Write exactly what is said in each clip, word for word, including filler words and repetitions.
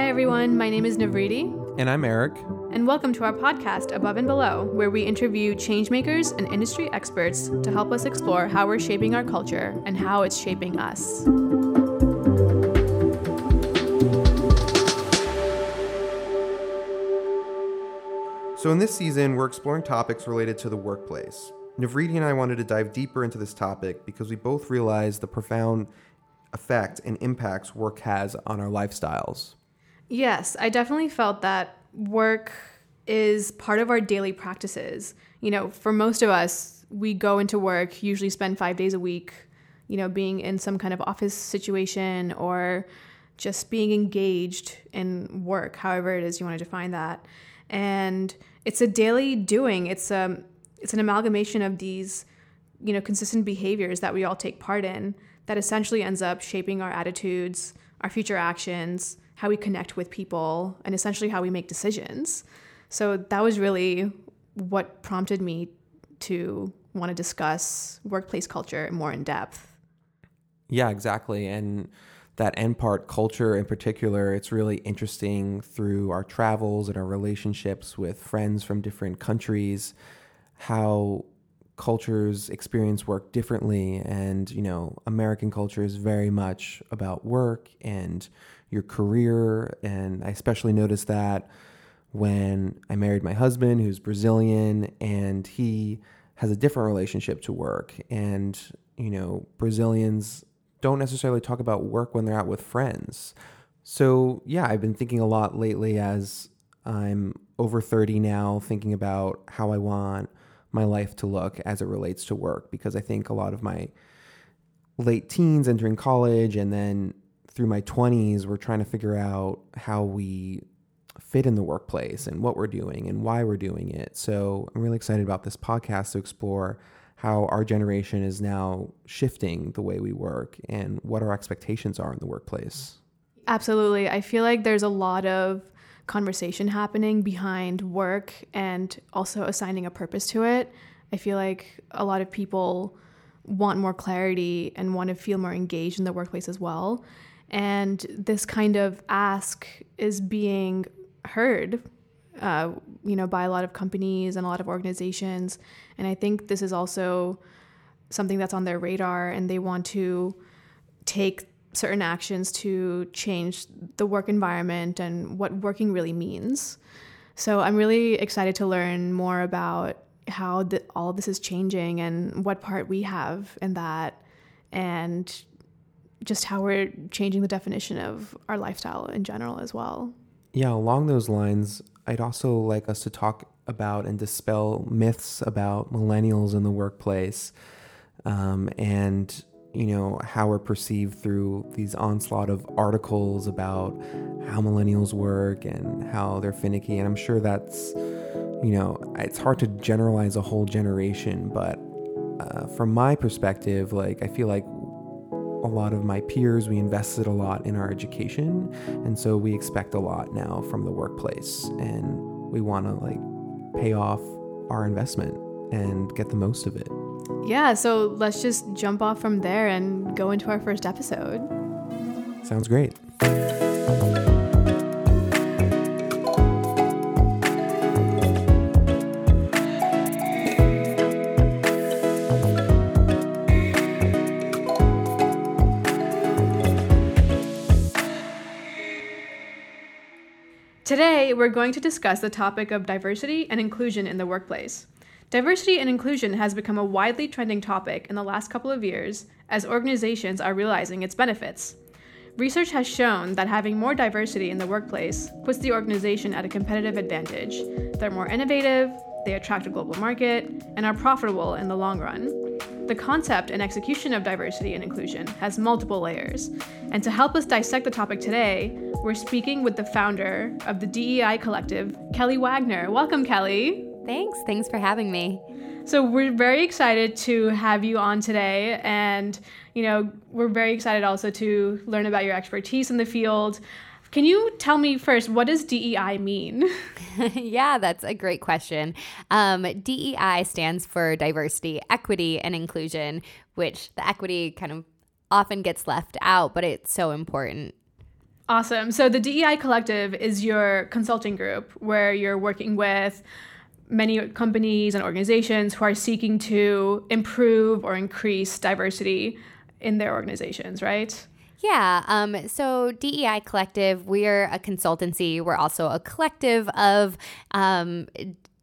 Hi everyone, my name is Navridi. And I'm Eric. And welcome to our podcast, Above and Below, where we interview changemakers and industry experts to help us explore how we're shaping our culture and how it's shaping us. So in this season, we're exploring topics related to the workplace. Navridi and I wanted to dive deeper into this topic because we both realize the profound effect and impacts work has on our lifestyles. Yes, I definitely felt that work is part of our daily practices. You know, for most of us, we go into work, usually spend five days a week, you know, being in some kind of office situation or just being engaged in work, however it is you want to define that. And it's a daily doing. It's a, it's an amalgamation of these, you know, consistent behaviors that we all take part in that essentially ends up shaping our attitudes, our future actions, how we connect with people, and essentially how we make decisions. So that was really what prompted me to want to discuss workplace culture more in depth. Yeah, exactly. And that end part, culture in particular, it's really interesting through our travels and our relationships with friends from different countries, how cultures experience work differently. And, you know, American culture is very much about work and your career. And I especially noticed that when I married my husband, who's Brazilian, and he has a different relationship to work. And, you know, Brazilians don't necessarily talk about work when they're out with friends. So yeah, I've been thinking a lot lately as I'm over thirty now, thinking about how I want my life to look as it relates to work, because I think a lot of my late teens entering college and then through my twenties, we're trying to figure out how we fit in the workplace and what we're doing and why we're doing it. So I'm really excited about this podcast to explore how our generation is now shifting the way we work and what our expectations are in the workplace. Absolutely. I feel like there's a lot of conversation happening behind work and also assigning a purpose to it. I feel like a lot of people want more clarity and want to feel more engaged in the workplace as well. And this kind of ask is being heard Uh, you know, by a lot of companies and a lot of organizations. And I think this is also something that's on their radar, and they want to take certain actions to change the work environment and what working really means. So I'm really excited to learn more about how the, all of this is changing and what part we have in that, and just how we're changing the definition of our lifestyle in general as well. Yeah, along those lines, I'd also like us to talk about and dispel myths about millennials in the workplace, um, and, you know, how we're perceived through these onslaught of articles about how millennials work and how they're finicky. And I'm sure that's, you know, it's hard to generalize a whole generation. But uh, from my perspective, like, I feel like a lot of my peers, we invested a lot in our education, and so we expect a lot now from the workplace, and we want to like pay off our investment and get the most of it. Yeah, so let's just jump off from there and go into our first episode. Sounds great. Today, we're going to discuss the topic of diversity and inclusion in the workplace. Diversity and inclusion has become a widely trending topic in the last couple of years as organizations are realizing its benefits. Research has shown that having more diversity in the workplace puts the organization at a competitive advantage. They're more innovative, they attract a global market, and are profitable in the long run. The concept and execution of diversity and inclusion has multiple layers. And to help us dissect the topic today, we're speaking with the founder of the D E I Collective, Kelly Wagner. Welcome, Kelly. Thanks. Thanks for having me. So we're very excited to have you on today. And, you know, we're very excited also to learn about your expertise in the field. Can you tell me first, what does D E I mean? Yeah, that's a great question. Um, D E I stands for diversity, equity, and inclusion, which the equity kind of often gets left out, but it's so important. Awesome. So the D E I Collective is your consulting group where you're working with many companies and organizations who are seeking to improve or increase diversity in their organizations, right? Yeah. Um, so D E I Collective, we're a consultancy. We're also a collective of um,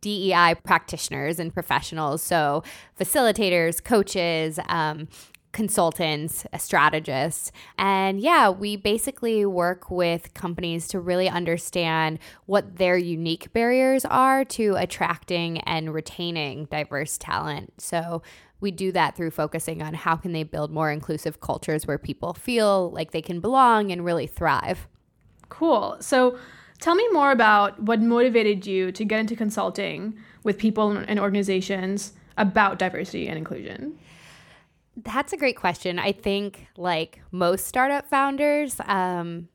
D E I practitioners and professionals. So facilitators, coaches, um, consultants, strategists. And yeah, we basically work with companies to really understand what their unique barriers are to attracting and retaining diverse talent. So we do that through focusing on how can they build more inclusive cultures where people feel like they can belong and really thrive. Cool. So tell me more about what motivated you to get into consulting with people and organizations about diversity and inclusion. That's a great question. I think, like most startup founders, um,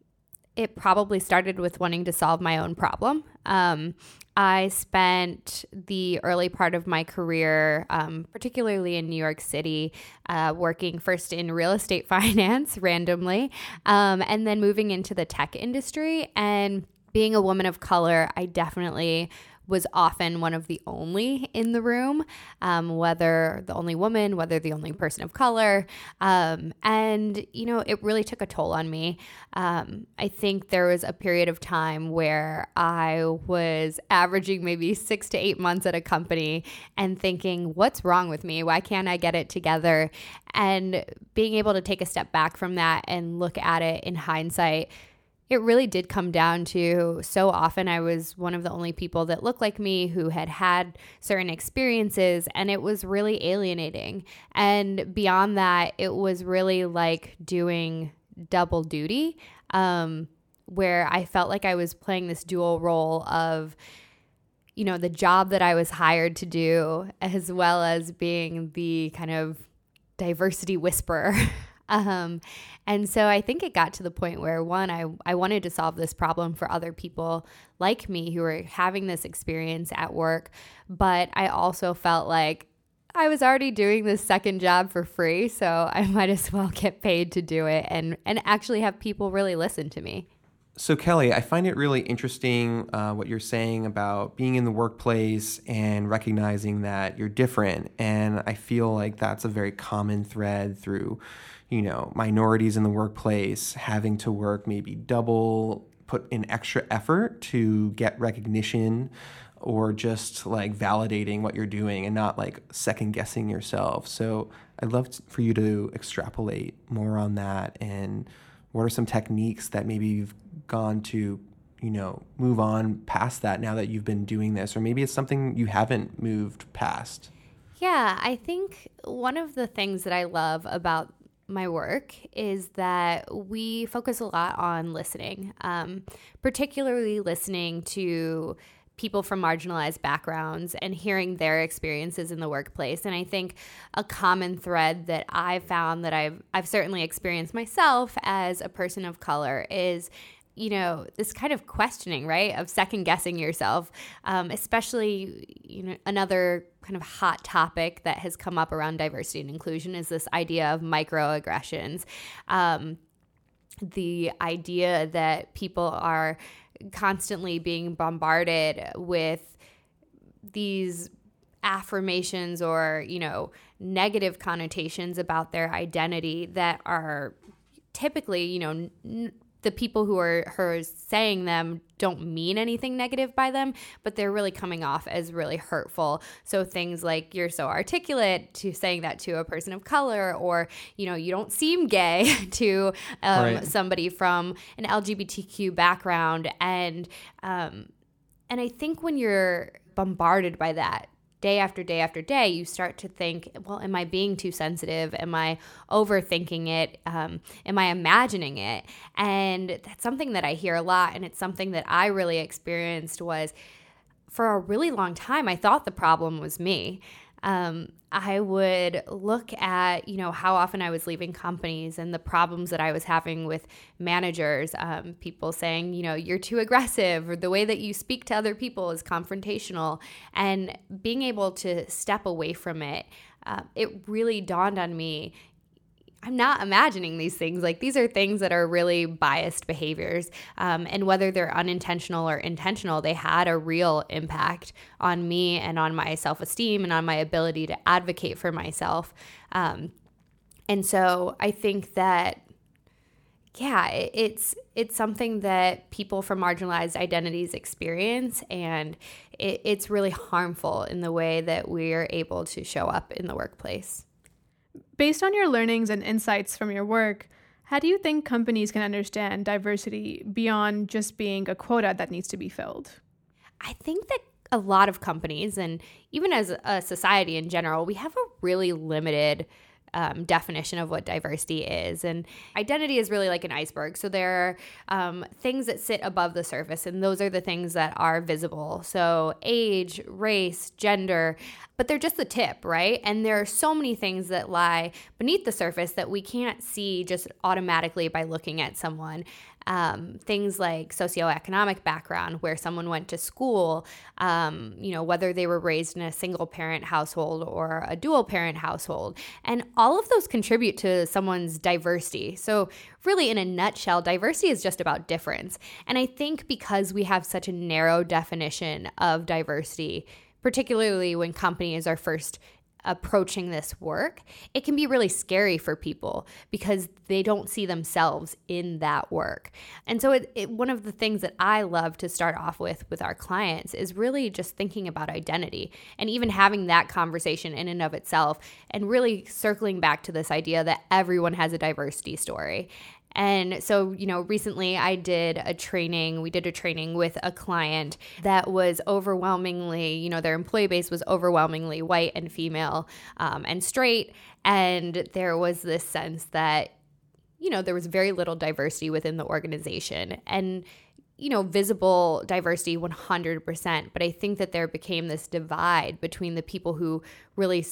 it probably started with wanting to solve my own problem. Um, I spent the early part of my career, um, particularly in New York City, uh, working first in real estate finance randomly, um, and then moving into the tech industry. And being a woman of color, I definitely was often one of the only in the room, um, whether the only woman, whether the only person of color. Um, and, you know, it really took a toll on me. Um, I think there was a period of time where I was averaging maybe six to eight months at a company and thinking, what's wrong with me? Why can't I get it together? And being able to take a step back from that and look at it in hindsight, it really did come down to so often I was one of the only people that looked like me who had had certain experiences, and it was really alienating. And beyond that, it was really like doing double duty, um, where I felt like I was playing this dual role of, you know, the job that I was hired to do as well as being the kind of diversity whisperer. Um, and so I think it got to the point where, one, I, I wanted to solve this problem for other people like me who were having this experience at work, but I also felt like I was already doing this second job for free, so I might as well get paid to do it and, and actually have people really listen to me. So Kelly, I find it really interesting uh, what you're saying about being in the workplace and recognizing that you're different. And I feel like that's a very common thread through, you know, minorities in the workplace having to work maybe double, put in extra effort to get recognition or just like validating what you're doing and not like second guessing yourself. So I'd love for you to extrapolate more on that and what are some techniques that maybe you've gone to, you know, move on past that now that you've been doing this, or maybe it's something you haven't moved past? Yeah, I think one of the things that I love about my work is that we focus a lot on listening, um, particularly listening to people from marginalized backgrounds and hearing their experiences in the workplace. And I think a common thread that I've found that I've I've certainly experienced myself as a person of color is, you know, this kind of questioning, right, of second guessing yourself, um, especially, you know, another kind of hot topic that has come up around diversity and inclusion is this idea of microaggressions, um, the idea that people are constantly being bombarded with these affirmations or, you know, negative connotations about their identity that are typically, you know, n- the people who are her saying them don't mean anything negative by them, but they're really coming off as really hurtful. So things like, you're so articulate, to saying that to a person of color, or, you know, you don't seem gay to um, right. somebody from an L G B T Q background. And, um, and I think when you're bombarded by that, day after day after day, you start to think, well, am I being too sensitive? Am I overthinking it? Um, am I imagining it? And that's something that I hear a lot, and it's something that I really experienced was, for a really long time, I thought the problem was me. Um, I would look at, you know, how often I was leaving companies and the problems that I was having with managers, um, people saying, you know, you're too aggressive, or the way that you speak to other people is confrontational. And being able to step away from it, uh, it really dawned on me, I'm not imagining these things. Like, these are things that are really biased behaviors. Um, and whether they're unintentional or intentional, they had a real impact on me and on my self-esteem and on my ability to advocate for myself. Um, and so I think that, yeah, it, it's it's something that people from marginalized identities experience, and it, it's really harmful in the way that we're able to show up in the workplace. Based on your learnings and insights from your work, how do you think companies can understand diversity beyond just being a quota that needs to be filled? I think that a lot of companies, and even as a society in general, we have a really limited Um, definition of what diversity is. And identity is really like an iceberg. So there are um, things that sit above the surface, and those are the things that are visible. So age, race, gender, but they're just the tip, right? And there are so many things that lie beneath the surface that we can't see just automatically by looking at someone. Um, things like socioeconomic background, where someone went to school, um, you know, whether they were raised in a single parent household or a dual parent household. And all of those contribute to someone's diversity. So really, in a nutshell, diversity is just about difference. And I think because we have such a narrow definition of diversity, particularly when companies are first approaching this work, it can be really scary for people because they don't see themselves in that work. And so it, it, one of the things that I love to start off with with our clients is really just thinking about identity, and even having that conversation in and of itself, and really circling back to this idea that everyone has a diversity story. And so, you know, recently I did a training, we did a training with a client that was overwhelmingly, you know, their employee base was overwhelmingly white and female um, and straight. And there was this sense that, you know, there was very little diversity within the organization, and, you know, visible diversity one hundred percent. But I think that there became this divide between the people who really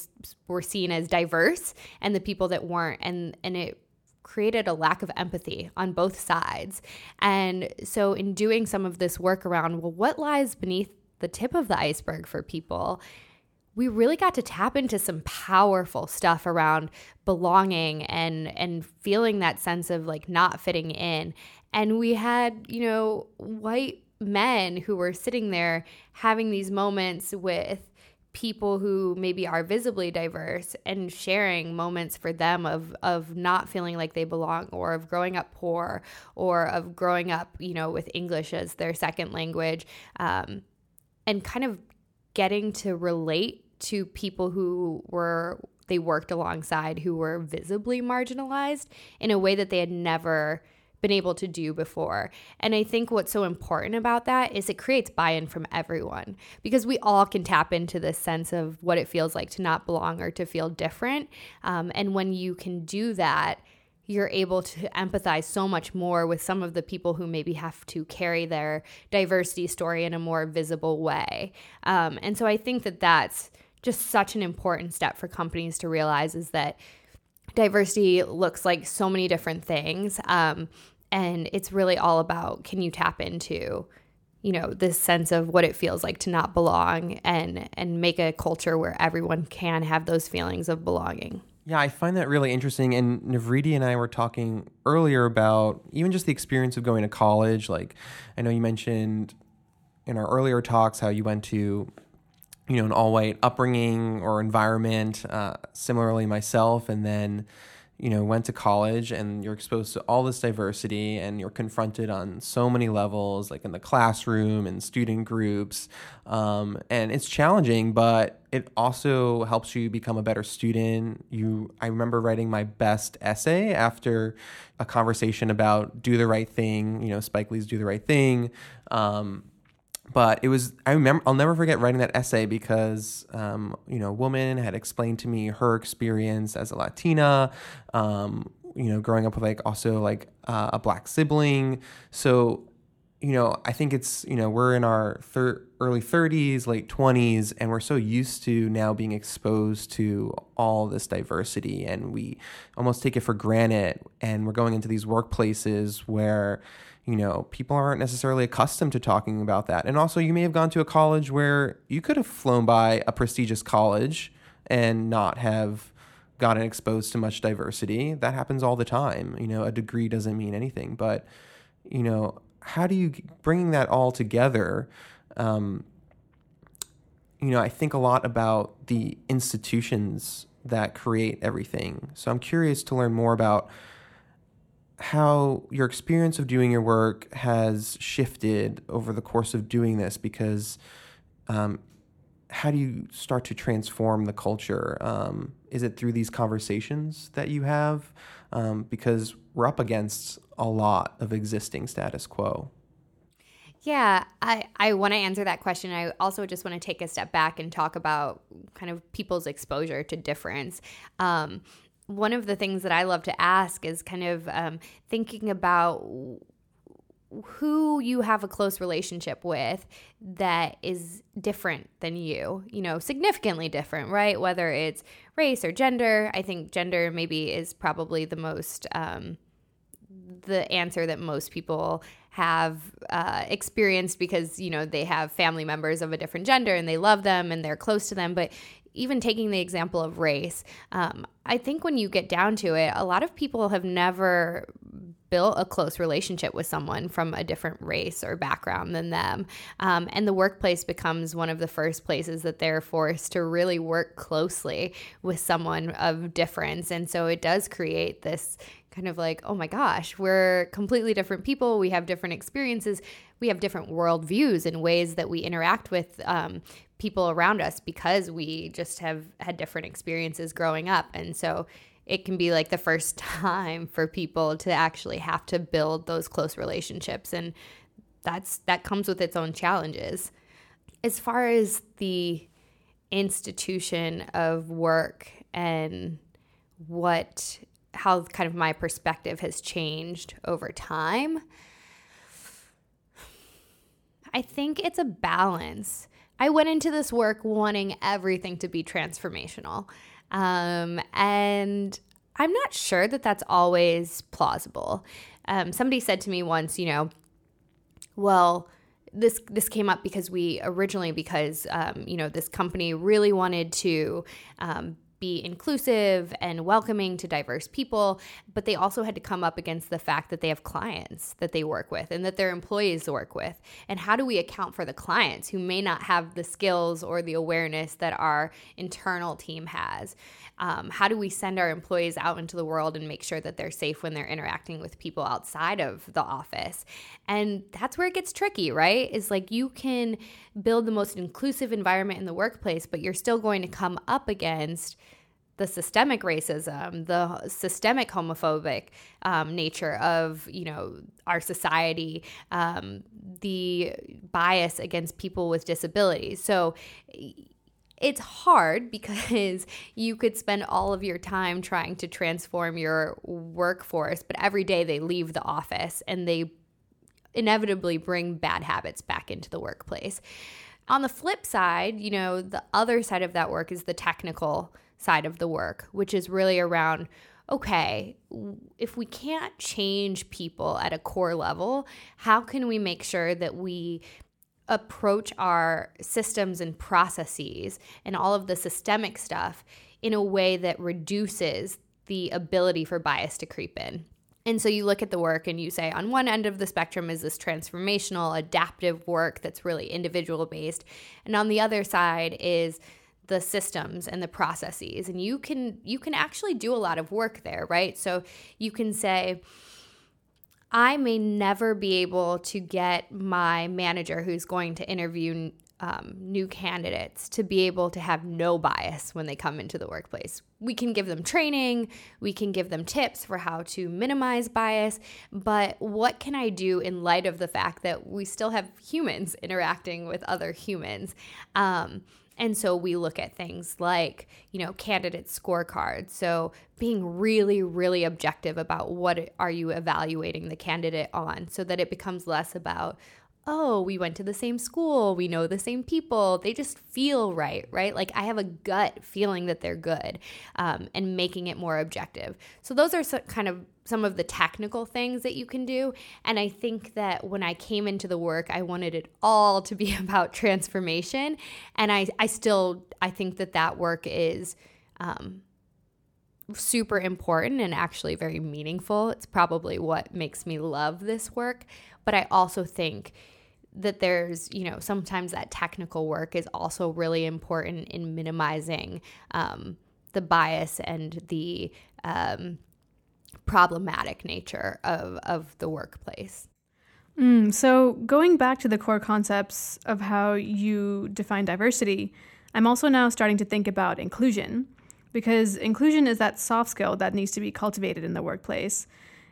were seen as diverse and the people that weren't. And, and it created a lack of empathy on both sides. And so in doing some of this work around, well, what lies beneath the tip of the iceberg for people, we really got to tap into some powerful stuff around belonging and and feeling that sense of like not fitting in. And we had, you know, white men who were sitting there having these moments with people who maybe are visibly diverse, and sharing moments for them of of not feeling like they belong, or of growing up poor, or of growing up, you know, with English as their second language, um, and kind of getting to relate to people who were they worked alongside who were visibly marginalized in a way that they had never been able to do before. And I think what's so important about that is it creates buy-in from everyone, because we all can tap into this sense of what it feels like to not belong or to feel different. Um, and when you can do that, you're able to empathize so much more with some of the people who maybe have to carry their diversity story in a more visible way. Um, and so I think that that's just such an important step for companies to realize, is that diversity looks like so many different things, um, and it's really all about, can you tap into, you know, this sense of what it feels like to not belong, and and make a culture where everyone can have those feelings of belonging. Yeah, I find that really interesting. And Navridi and I were talking earlier about even just the experience of going to college. Like, I know you mentioned in our earlier talks how you went to, you know, an all-white upbringing or environment, uh, similarly myself, and then, you know, went to college, and you're exposed to all this diversity, and you're confronted on so many levels, like in the classroom and student groups, um, and it's challenging, but it also helps you become a better student. You, I remember writing my best essay after a conversation about Do the Right Thing, you know, Spike Lee's Do the Right Thing, um, but it was, I remember, I'll never forget writing that essay because, um, you know, a woman had explained to me her experience as a Latina, um, you know, growing up with like also like uh, a black sibling. So, you know, I think it's, you know, we're in our thir- early thirties, late twenties, and we're so used to now being exposed to all this diversity, and we almost take it for granted. And we're going into these workplaces where, you know, people aren't necessarily accustomed to talking about that. And also, you may have gone to a college where you could have flown by a prestigious college and not have gotten exposed to much diversity. That happens all the time. You know, a degree doesn't mean anything, but, you know, how do you bringing that all together? Um, you know, I think a lot about the institutions that create everything. So I'm curious to learn more about how your experience of doing your work has shifted over the course of doing this, because um, how do you start to transform the culture? Um, is it through these conversations that you have? Um, because we're up against a lot of existing status quo. Yeah, I, I want to answer that question. I also just want to take a step back and talk about kind of people's exposure to difference. Um, one of the things that I love to ask is kind of um, thinking about who you have a close relationship with that is different than you, you know, significantly different, right? Whether it's race or gender. I think gender maybe is probably the most um, the answer that most people have uh, experienced, because, you know, they have family members of a different gender and they love them and they're close to them. But even taking the example of race, um, I think when you get down to it, a lot of people have never built a close relationship with someone from a different race or background than them. Um, and the workplace becomes one of the first places that they're forced to really work closely with someone of difference. And so it does create this kind of like, oh my gosh, we're completely different people. We have different experiences. We have different worldviews and ways that we interact with um, people around us, because we just have had different experiences growing up. And so it can be like the first time for people to actually have to build those close relationships. And that's that comes with its own challenges. As far as the institution of work and what how kind of my perspective has changed over time, I think it's a balance. I went into this work wanting everything to be transformational. Um, and I'm not sure that that's always plausible. Um, somebody said to me once, you know, well, this this came up because we originally, because, um, you know, this company really wanted to um, be inclusive and welcoming to diverse people, but they also had to come up against the fact that they have clients that they work with and that their employees work with. And how do we account for the clients who may not have the skills or the awareness that our internal team has? Um, how do we send our employees out into the world and make sure that they're safe when they're interacting with people outside of the office? And that's where it gets tricky, right? Is like you can build the most inclusive environment in the workplace, but you're still going to come up against the systemic racism, the systemic homophobic um, nature of, you know, our society, um, the bias against people with disabilities. So it's hard, because you could spend all of your time trying to transform your workforce, but every day they leave the office and they inevitably bring bad habits back into the workplace. On the flip side, you know, the other side of that work is the technical side of the work, which is really around, okay, if we can't change people at a core level, how can we make sure that we approach our systems and processes and all of the systemic stuff in a way that reduces the ability for bias to creep in? And so you look at the work and you say, on one end of the spectrum is this transformational, adaptive work that's really individual based. And on the other side is the systems and the processes, and you can you can actually do a lot of work there, right? So you can say, I may never be able to get my manager who's going to interview um, new candidates to be able to have no bias when they come into the workplace. We can give them training, we can give them tips for how to minimize bias, but what can I do in light of the fact that we still have humans interacting with other humans? Um, And so we look at things like, you know, candidate scorecards. So being really, really objective about what are you evaluating the candidate on, so that it becomes less about, oh, we went to the same school, we know the same people, they just feel right, right? Like I have a gut feeling that they're good, um, and making it more objective. So those are so, kind of some of the technical things that you can do. And I think that when I came into the work, I wanted it all to be about transformation. And I, I still, I think that that work is um, super important and actually very meaningful. It's probably what makes me love this work. But I also think that there's, you know, sometimes that technical work is also really important in minimizing um, the bias and the um, problematic nature of, of the workplace. Mm, so going back to the core concepts of how you define diversity, I'm also now starting to think about inclusion, because inclusion is that soft skill that needs to be cultivated in the workplace.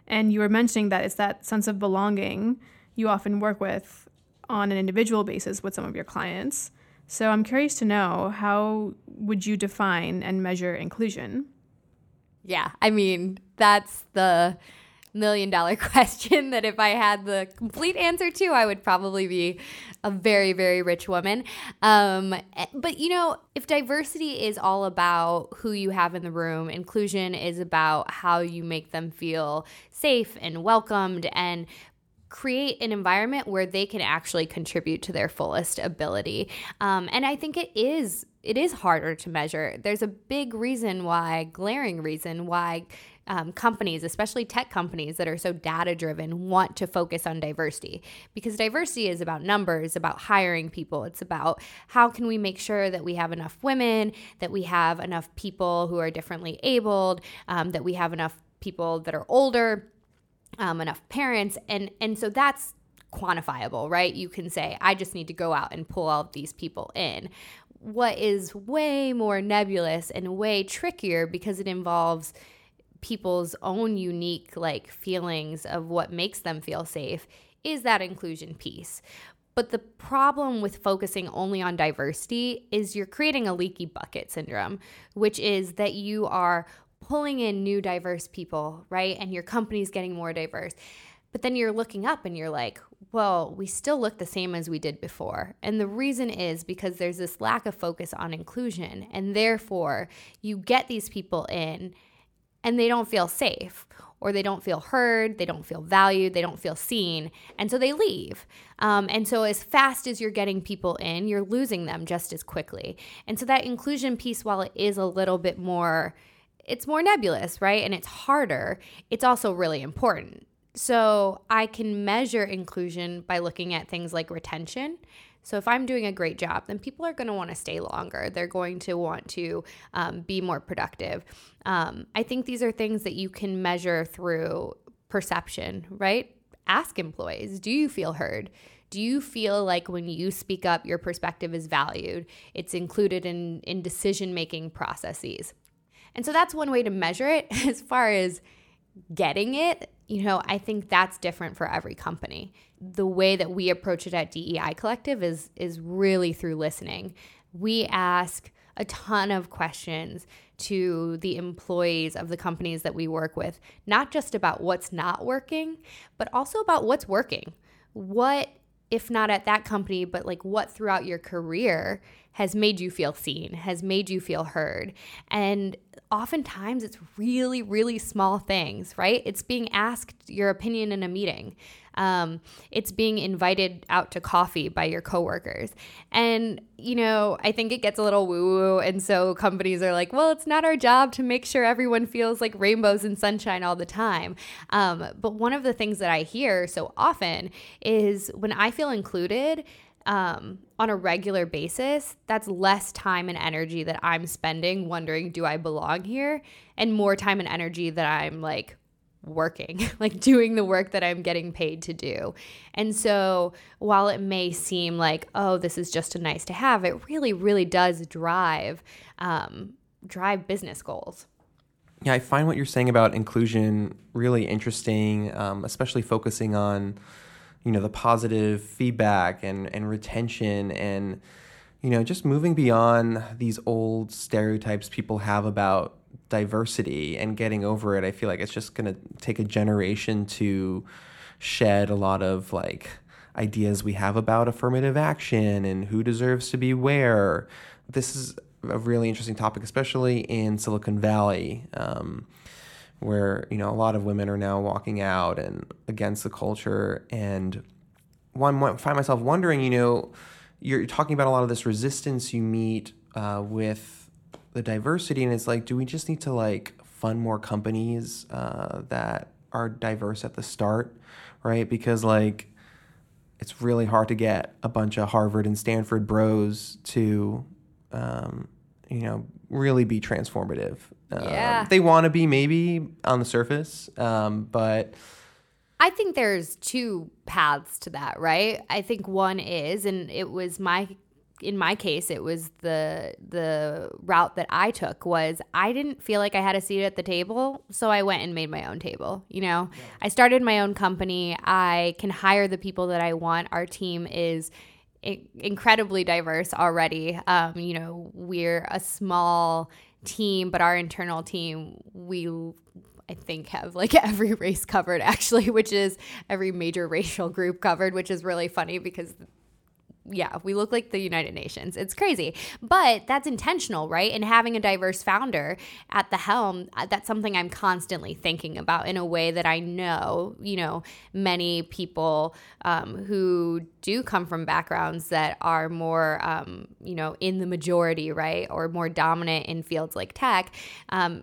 And you were mentioning that it's that sense of belonging you often work with on an individual basis with some of your clients. So I'm curious to know, how would you define and measure inclusion? Yeah, I mean, that's the million dollar question that if I had the complete answer to, I would probably be a very, very rich woman. Um, but, you know, if diversity is all about who you have in the room, inclusion is about how you make them feel safe and welcomed and create an environment where they can actually contribute to their fullest ability. Um, and I think it is it is harder to measure. There's a big reason why, glaring reason why Um, companies, especially tech companies that are so data-driven, want to focus on diversity, because diversity is about numbers, about hiring people. It's about how can we make sure that we have enough women, that we have enough people who are differently abled, um, that we have enough people that are older, um, enough parents. And, and so that's quantifiable, right? You can say, I just need to go out and pull all of these people in. What is way more nebulous and way trickier, because it involves people's own unique like feelings of what makes them feel safe, is that inclusion piece. But the problem with focusing only on diversity is you're creating a leaky bucket syndrome, which is that you are pulling in new diverse people, right? And your company's getting more diverse. But then you're looking up and you're like, well, we still look the same as we did before. And the reason is because there's this lack of focus on inclusion. And therefore, you get these people in and they don't feel safe, or they don't feel heard, they don't feel valued, they don't feel seen, and so they leave. Um, and so as fast as you're getting people in, you're losing them just as quickly. And so that inclusion piece, while it is a little bit more, it's more nebulous, right? And it's harder, it's also really important. So I can measure inclusion by looking at things like retention. So if I'm doing a great job, then people are going to want to stay longer. They're going to want to um, be more productive. Um, I think these are things that you can measure through perception, right? Ask employees, do you feel heard? Do you feel like when you speak up, your perspective is valued? It's included in, in decision-making processes. And so that's one way to measure it. As far as getting it, you know, I think that's different for every company. The way that we approach it at D E I Collective is is really through listening. We ask a ton of questions to the employees of the companies that we work with, not just about what's not working, but also about what's working. What, if not at that company, but like what throughout your career has made you feel seen, has made you feel heard. And oftentimes it's really, really small things, right? It's being asked your opinion in a meeting. Um, it's being invited out to coffee by your coworkers. And, you know, I think it gets a little woo-woo. And so companies are like, well, it's not our job to make sure everyone feels like rainbows and sunshine all the time. Um, but one of the things that I hear so often is when I feel included um, on a regular basis, that's less time and energy that I'm spending wondering, do I belong here? And more time and energy that I'm like, working, like doing the work that I'm getting paid to do. And so while it may seem like, oh, this is just a nice to have, it really, really does drive, um, drive business goals. Yeah, I find what you're saying about inclusion really interesting, um, especially focusing on, you know, the positive feedback and, and retention and, you know, just moving beyond these old stereotypes people have about diversity and getting over it. I feel like it's just going to take a generation to shed a lot of like ideas we have about affirmative action and who deserves to be where. This is a really interesting topic, especially in Silicon Valley, um, where, you know, a lot of women are now walking out and against the culture. And one might find myself wondering, you know, you're talking about a lot of this resistance you meet uh, with the diversity, and it's like, do we just need to like fund more companies uh, that are diverse at the start, right? Because like it's really hard to get a bunch of Harvard and Stanford bros to, um, you know, really be transformative. Yeah. Um, they want to be maybe on the surface, um, but... I think there's two paths to that, right? I think one is, and it was my, in my case, it was the the route that I took was I didn't feel like I had a seat at the table, so I went and made my own table, you know? Yeah. I started my own company. I can hire the people that I want. Our team is incredibly diverse already. Um, you know, we're a small team, but our internal team, we I think have like every race covered actually, which is every major racial group covered, which is really funny because yeah, we look like the United Nations. It's crazy, but that's intentional, right? And having a diverse founder at the helm, that's something I'm constantly thinking about in a way that I know, you know, many people um, who do come from backgrounds that are more, um, you know, in the majority, right? Or more dominant in fields like tech, um,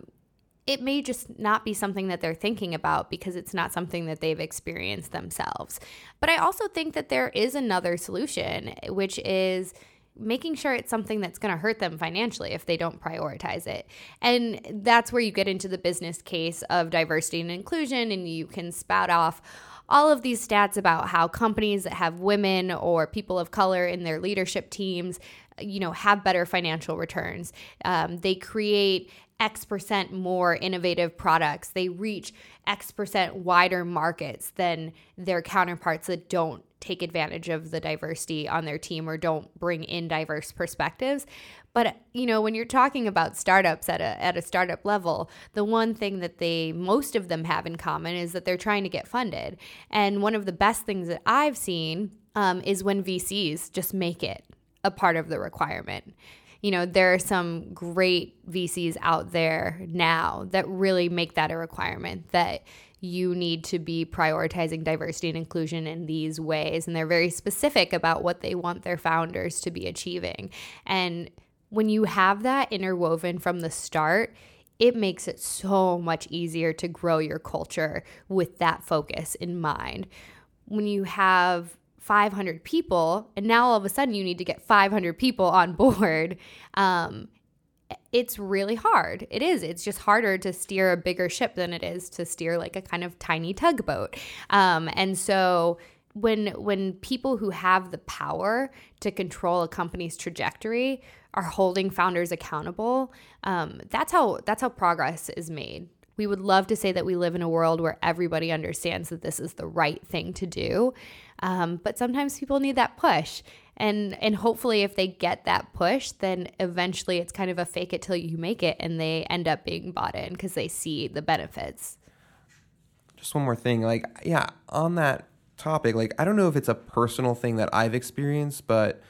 it may just not be something that they're thinking about because it's not something that they've experienced themselves. But I also think that there is another solution, which is making sure it's something that's going to hurt them financially if they don't prioritize it. And that's where you get into the business case of diversity and inclusion, and you can spout off all of these stats about how companies that have women or people of color in their leadership teams, you know, have better financial returns. Um, they create X percent more innovative products. They reach X percent wider markets than their counterparts that don't take advantage of the diversity on their team or don't bring in diverse perspectives. But, you know, when you're talking about startups at a at a startup level, the one thing that they most of them have in common is that they're trying to get funded. And one of the best things that I've seen um, is when V Cs just make it a part of the requirement. You know, there are some great V Cs out there now that really make that a requirement, that you need to be prioritizing diversity and inclusion in these ways. And they're very specific about what they want their founders to be achieving. And when you have that interwoven from the start, it makes it so much easier to grow your culture with that focus in mind. When you have five hundred people, and now all of a sudden you need to get five hundred people on board, um, it's really hard. It is. It's just harder to steer a bigger ship than it is to steer like a kind of tiny tugboat. Um, and so when when people who have the power to control a company's trajectory are holding founders accountable, um, that's how that's how progress is made. We would love to say that we live in a world where everybody understands that this is the right thing to do. Um, but sometimes people need that push. And and hopefully if they get that push, then eventually it's kind of a fake it till you make it, and they end up being bought in because they see the benefits. Just one more thing. Like, yeah, on that topic, like, I don't know if it's a personal thing that I've experienced, but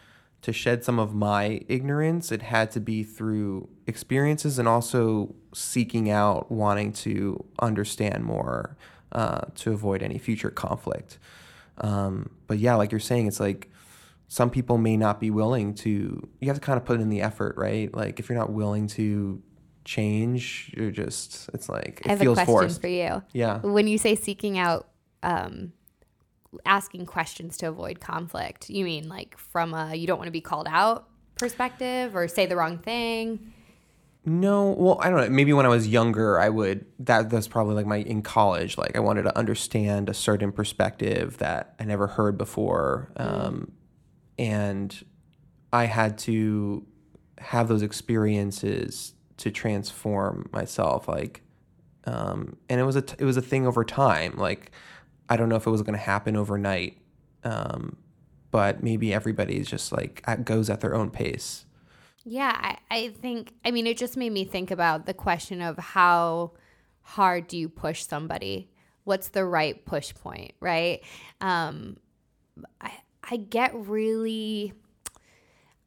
to shed some of my ignorance, it had to be through experiences and also seeking out, wanting to understand more uh, to avoid any future conflict. Um, but yeah, like you're saying, it's like some people may not be willing to, you have to kind of put in the effort, right? Like if you're not willing to change, you're just, it's like, it feels forced. I have a question for you. Yeah. When you say seeking out, um, asking questions to avoid conflict, you mean like from a you don't want to be called out perspective or say the wrong thing? No, well, I don't know. Maybe when I was younger, I would that that's probably like my in college. Like I wanted to understand a certain perspective that I never heard before, um, and I had to have those experiences to transform myself. Like, um, and it was a t- it was a thing over time. Like, I don't know if it was going to happen overnight, um, but maybe everybody's just like goes at their own pace. Yeah, I, I think, I mean, it just made me think about the question of how hard do you push somebody? What's the right push point, right? Um, I, I get really,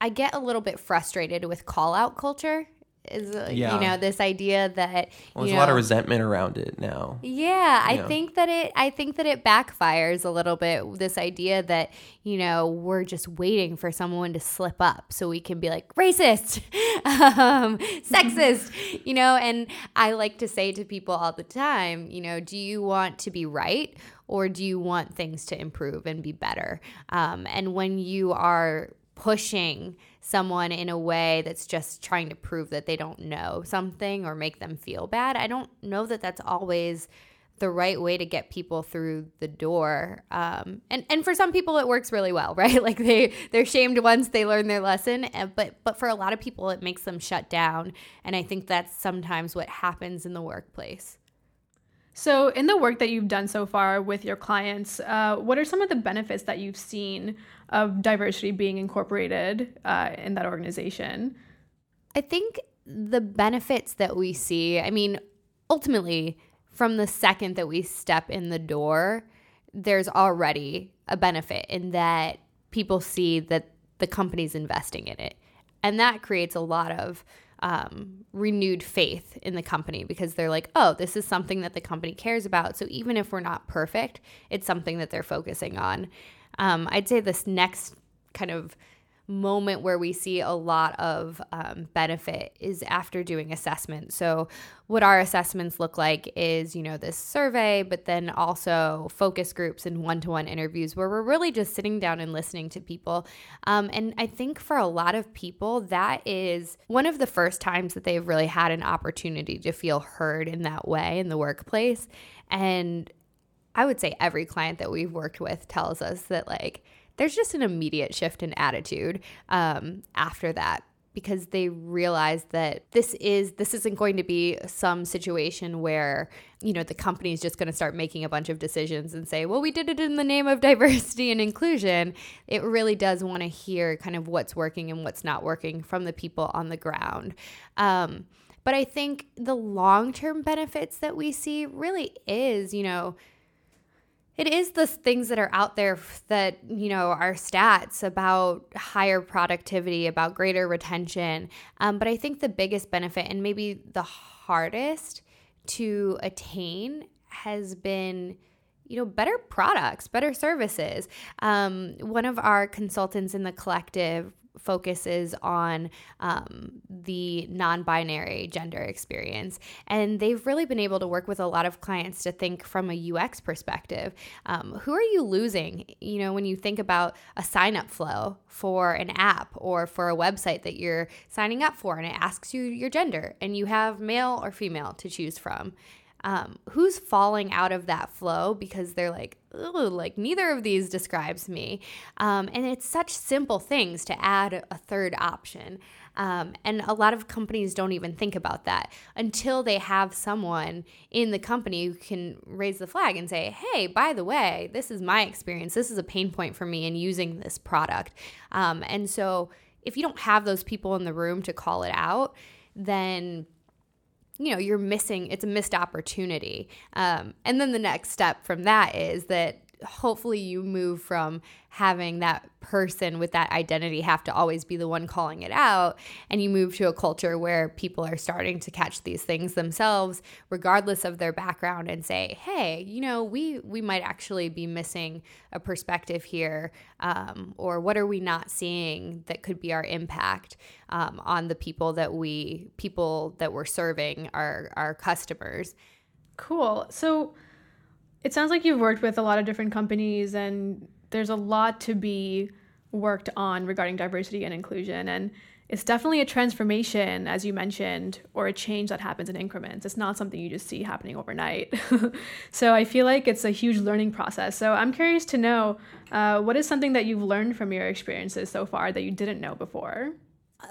I get a little bit frustrated with call-out culture. is, yeah. you know, this idea that, well, there's you know, a lot of resentment around it now. Yeah, I know. think that it, I think that it backfires a little bit, this idea that, you know, we're just waiting for someone to slip up so we can be like, racist, um, sexist, you know, and I like to say to people all the time, you know, do you want to be right? Or do you want things to improve and be better? Um, and when you are pushing someone in a way that's just trying to prove that they don't know something or make them feel bad, I don't know that that's always the right way to get people through the door. Um, and, and for some people it works really well, right? Like they, they're shamed once they learn their lesson. And, but, but for a lot of people it makes them shut down. And I think that's sometimes what happens in the workplace. So in the work that you've done so far with your clients, uh, what are some of the benefits that you've seen of diversity being incorporated uh, in that organization? I think the benefits that we see, I mean, ultimately, from the second that we step in the door, there's already a benefit in that people see that the company's investing in it. And that creates a lot of Um, renewed faith in the company because they're like, oh, this is something that the company cares about. So even if we're not perfect, it's something that they're focusing on. Um, I'd say this next kind of moment where we see a lot of um, benefit is after doing assessments. So what our assessments look like is, you know, this survey, but then also focus groups and one-to-one interviews where we're really just sitting down and listening to people. Um, and I think for a lot of people, that is one of the first times that they've really had an opportunity to feel heard in that way in the workplace. And I would say every client that we've worked with tells us that, like, there's just an immediate shift in attitude um, after that, because they realize that this is this isn't going to be some situation where, you know, the company is just going to start making a bunch of decisions and say, well, we did it in the name of diversity and inclusion. It really does want to hear kind of what's working and what's not working from the people on the ground. Um, but I think the long-term benefits that we see really is, you know, it is the things that are out there that, you know, are stats about higher productivity, about greater retention. Um, but I think the biggest benefit and maybe the hardest to attain has been, you know, better products, better services. Um, one of our consultants in the collective focuses on um, the non-binary gender experience. And they've really been able to work with a lot of clients to think from a U X perspective. Um, who are you losing? You know, when you think about a sign-up flow for an app or for a website that you're signing up for and it asks you your gender and you have male or female to choose from. Um, who's falling out of that flow because they're like, oh, like neither of these describes me. Um, and it's such simple things to add a third option. Um, and a lot of companies don't even think about that until they have someone in the company who can raise the flag and say, hey, by the way, this is my experience. This is a pain point for me in using this product. Um, and so if you don't have those people in the room to call it out, then you know, you're missing, it's a missed opportunity. Um, and then the next step from that is that hopefully you move from having that person with that identity have to always be the one calling it out, and you move to a culture where people are starting to catch these things themselves, regardless of their background, and say, hey, you know, we we might actually be missing a perspective here, um, or what are we not seeing that could be our impact um, on the people that we people that we're serving, our our customers. Cool. So it sounds like you've worked with a lot of different companies and there's a lot to be worked on regarding diversity and inclusion. And it's definitely a transformation, as you mentioned, or a change that happens in increments. It's not something you just see happening overnight. So I feel like it's a huge learning process. So I'm curious to know, uh, what is something that you've learned from your experiences so far that you didn't know before?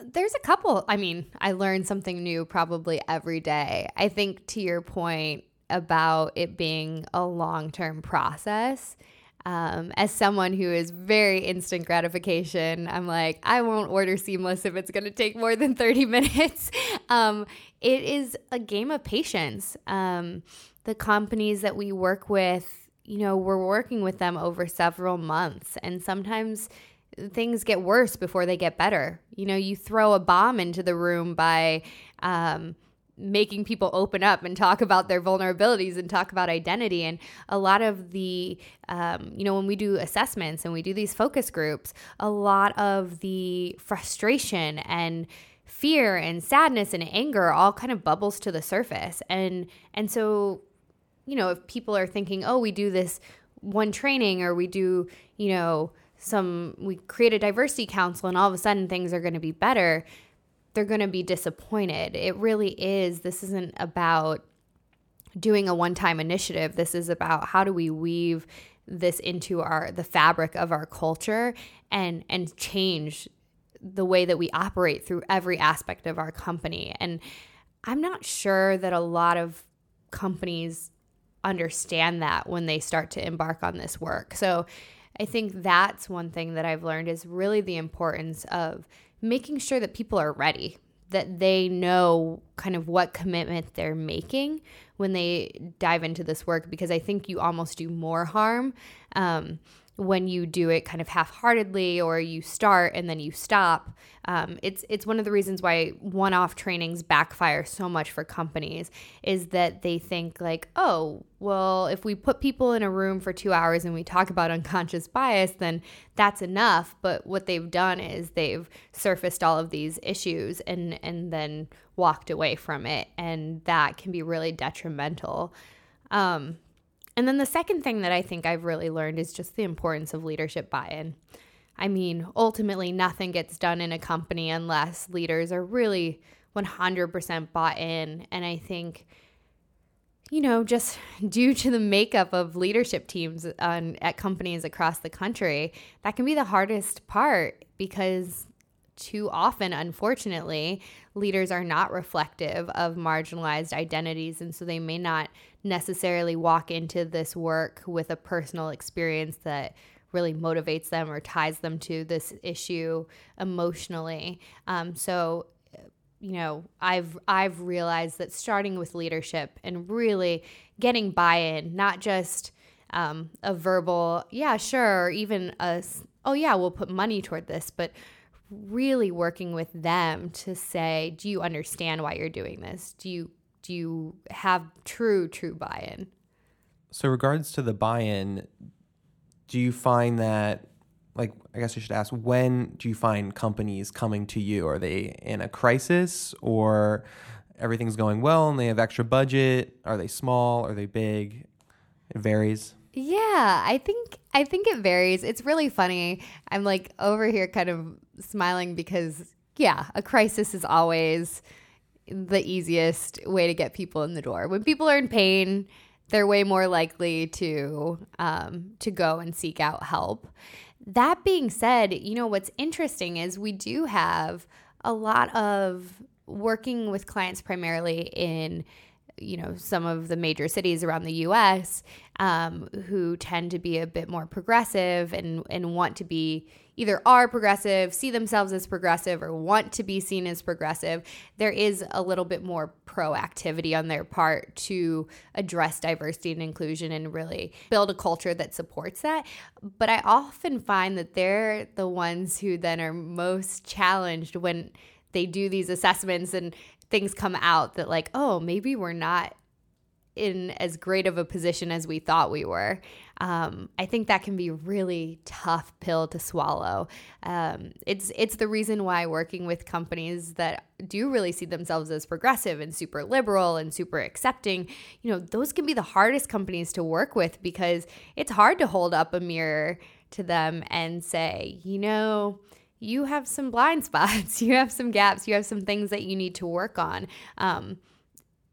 There's a couple. I mean, I learn something new probably every day. I think to your point about it being a long-term process. Um, as someone who is very instant gratification, I'm like, I won't order seamless if it's going to take more than thirty minutes. Um, it is a game of patience. Um, the companies that we work with, you know, we're working with them over several months, and sometimes things get worse before they get better. You know, you throw a bomb into the room by um, making people open up and talk about their vulnerabilities and talk about identity. And a lot of the, um, you know, when we do assessments and we do these focus groups, a lot of the frustration and fear and sadness and anger all kind of bubbles to the surface. And and so, you know, if people are thinking, oh, we do this one training, or we do, you know, some, we create a diversity council and all of a sudden things are going to be better, they're going to be disappointed. It really is. This isn't about doing a one-time initiative. This is about how do we weave this into our, the fabric of our culture and, and change the way that we operate through every aspect of our company. And I'm not sure that a lot of companies understand that when they start to embark on this work. So I think that's one thing that I've learned is really the importance of making sure that people are ready, that they know kind of what commitment they're making when they dive into this work, because I think you almost do more harm um, when you do it kind of half-heartedly, or you start and then you stop. Um, it's it's one of the reasons why one-off trainings backfire so much for companies, is that they think like, oh, well, if we put people in a room for two hours and we talk about unconscious bias, then that's enough. But what they've done is they've surfaced all of these issues and, and then walked away from it. And that can be really detrimental. Um And then the second thing that I think I've really learned is just the importance of leadership buy-in. I mean, ultimately, nothing gets done in a company unless leaders are really one hundred percent bought in. And I think, you know, just due to the makeup of leadership teams on, at companies across the country, that can be the hardest part, because too often, unfortunately, leaders are not reflective of marginalized identities, and so they may not necessarily walk into this work with a personal experience that really motivates them or ties them to this issue emotionally. Um, so, you know, I've I've realized that starting with leadership and really getting buy-in, not just um, a verbal, yeah, sure, or even a, oh yeah, we'll put money toward this, but really working with them to say, do you understand why you're doing this? Do you do you have true, true buy-in? So regards to the buy-in, do you find that, like, I guess I should ask, when do you find companies coming to you? Are they in a crisis, or everything's going well and they have extra budget? Are they small? Are they big? It varies. Yeah, I think I think it varies. It's really funny. I'm like over here kind of smiling because, yeah, a crisis is always the easiest way to get people in the door. When people are in pain, they're way more likely to um, to go and seek out help. That being said, you know, what's interesting is we do have a lot of working with clients primarily in, you know, some of the major cities around the U S um, who tend to be a bit more progressive and, and want to be, either are progressive, see themselves as progressive, or want to be seen as progressive. There is a little bit more proactivity on their part to address diversity and inclusion and really build a culture that supports that. But I often find that they're the ones who then are most challenged when they do these assessments and things come out that like, oh, maybe we're not in as great of a position as we thought we were. Um, I think that can be a really tough pill to swallow. Um, it's it's the reason why working with companies that do really see themselves as progressive and super liberal and super accepting, you know, those can be the hardest companies to work with, because it's hard to hold up a mirror to them and say, you know, you have some blind spots, you have some gaps, you have some things that you need to work on. Um,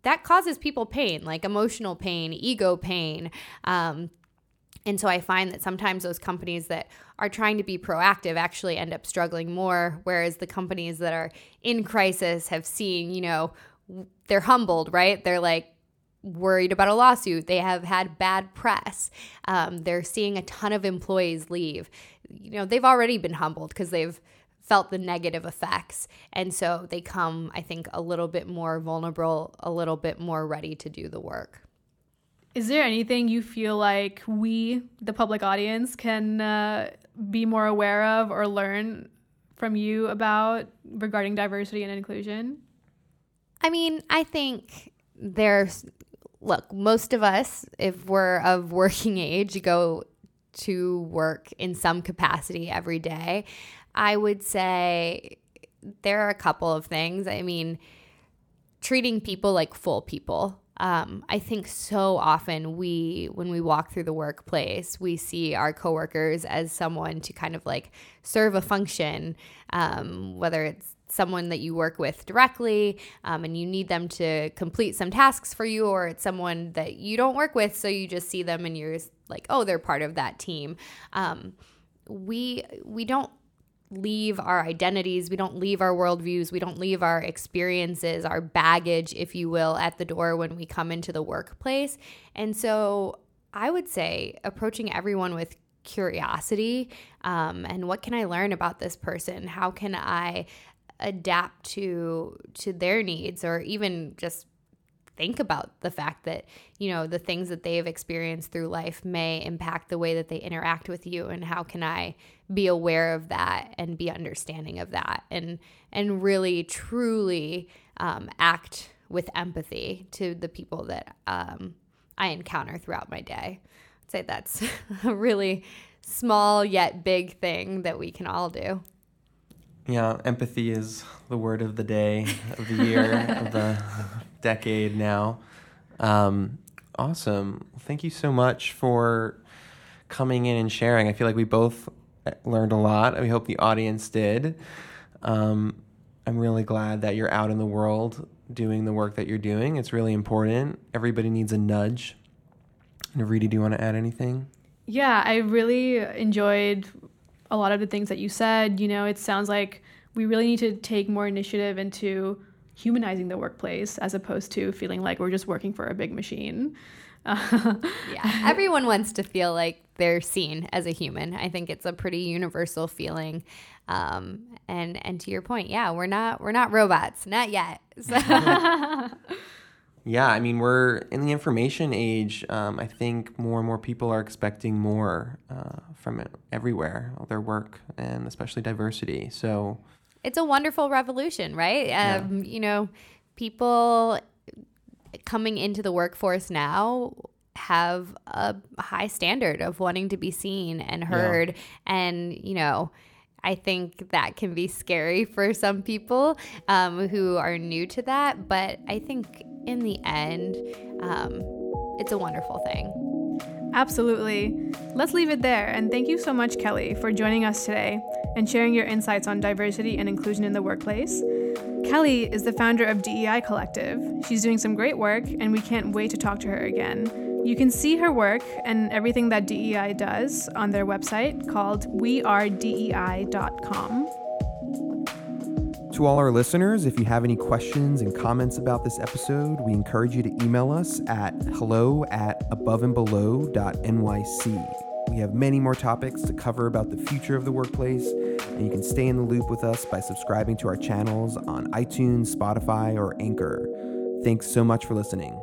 that causes people pain, like emotional pain, ego pain. Um, and so I find that sometimes those companies that are trying to be proactive actually end up struggling more, whereas the companies that are in crisis have seen, you know, they're humbled, right? They're like, worried about a lawsuit. They have had bad press. Um, they're seeing a ton of employees leave. You know, they've already been humbled because they've felt the negative effects. And so they come, I think, a little bit more vulnerable, a little bit more ready to do the work. Is there anything you feel like we, the public audience, can uh, be more aware of or learn from you about regarding diversity and inclusion? I mean, I think there's, look, most of us, if we're of working age, go to work in some capacity every day. I would say there are a couple of things. I mean, treating people like full people. Um, I think so often we, when we walk through the workplace, we see our coworkers as someone to kind of like serve a function, um, whether it's someone that you work with directly um, and you need them to complete some tasks for you, or it's someone that you don't work with, so you just see them and you're like, oh, they're part of that team. Um, we we don't leave our identities, we don't leave our worldviews, we don't leave our experiences, our baggage, if you will, at the door when we come into the workplace. And so I would say approaching everyone with curiosity um, and what can I learn about this person? How can I adapt to to their needs, or even just think about the fact that, you know, the things that they've experienced through life may impact the way that they interact with you, and how can I be aware of that and be understanding of that, and and really truly um, act with empathy to the people that um, I encounter throughout my day. I'd say that's a really small yet big thing that we can all do. Yeah, empathy is the word of the day, of the year, of the decade now. Um, awesome. Thank you so much for coming in and sharing. I feel like we both learned a lot. We hope the audience did. Um, I'm really glad that you're out in the world doing the work that you're doing. It's really important. Everybody needs a nudge. Navridi, do you want to add anything? Yeah, I really enjoyed a lot of the things that you said. You know, it sounds like we really need to take more initiative into humanizing the workplace as opposed to feeling like we're just working for a big machine. Uh, yeah, everyone wants to feel like they're seen as a human. I think it's a pretty universal feeling. Um, and and to your point, yeah, we're not we're not robots, not yet. So. Yeah, I mean, we're in the information age. Um, I think more and more people are expecting more uh, from everywhere, all their work, and especially diversity. So it's a wonderful revolution, right? Um, yeah. You know, people coming into the workforce now have a high standard of wanting to be seen and heard, yeah. and, you know, I think that can be scary for some people um, who are new to that. But I think in the end, um, it's a wonderful thing. Absolutely. Let's leave it there. And thank you so much, Kelly, for joining us today and sharing your insights on diversity and inclusion in the workplace. Kelly is the founder of D E I Collective. She's doing some great work, and we can't wait to talk to her again. You can see her work and everything that D E I does on their website called we are d e i dot com. To all our listeners, if you have any questions and comments about this episode, we encourage you to email us at hello at above and below dot n y c. We have many more topics to cover about the future of the workplace, and you can stay in the loop with us by subscribing to our channels on iTunes, Spotify, or Anchor. Thanks so much for listening.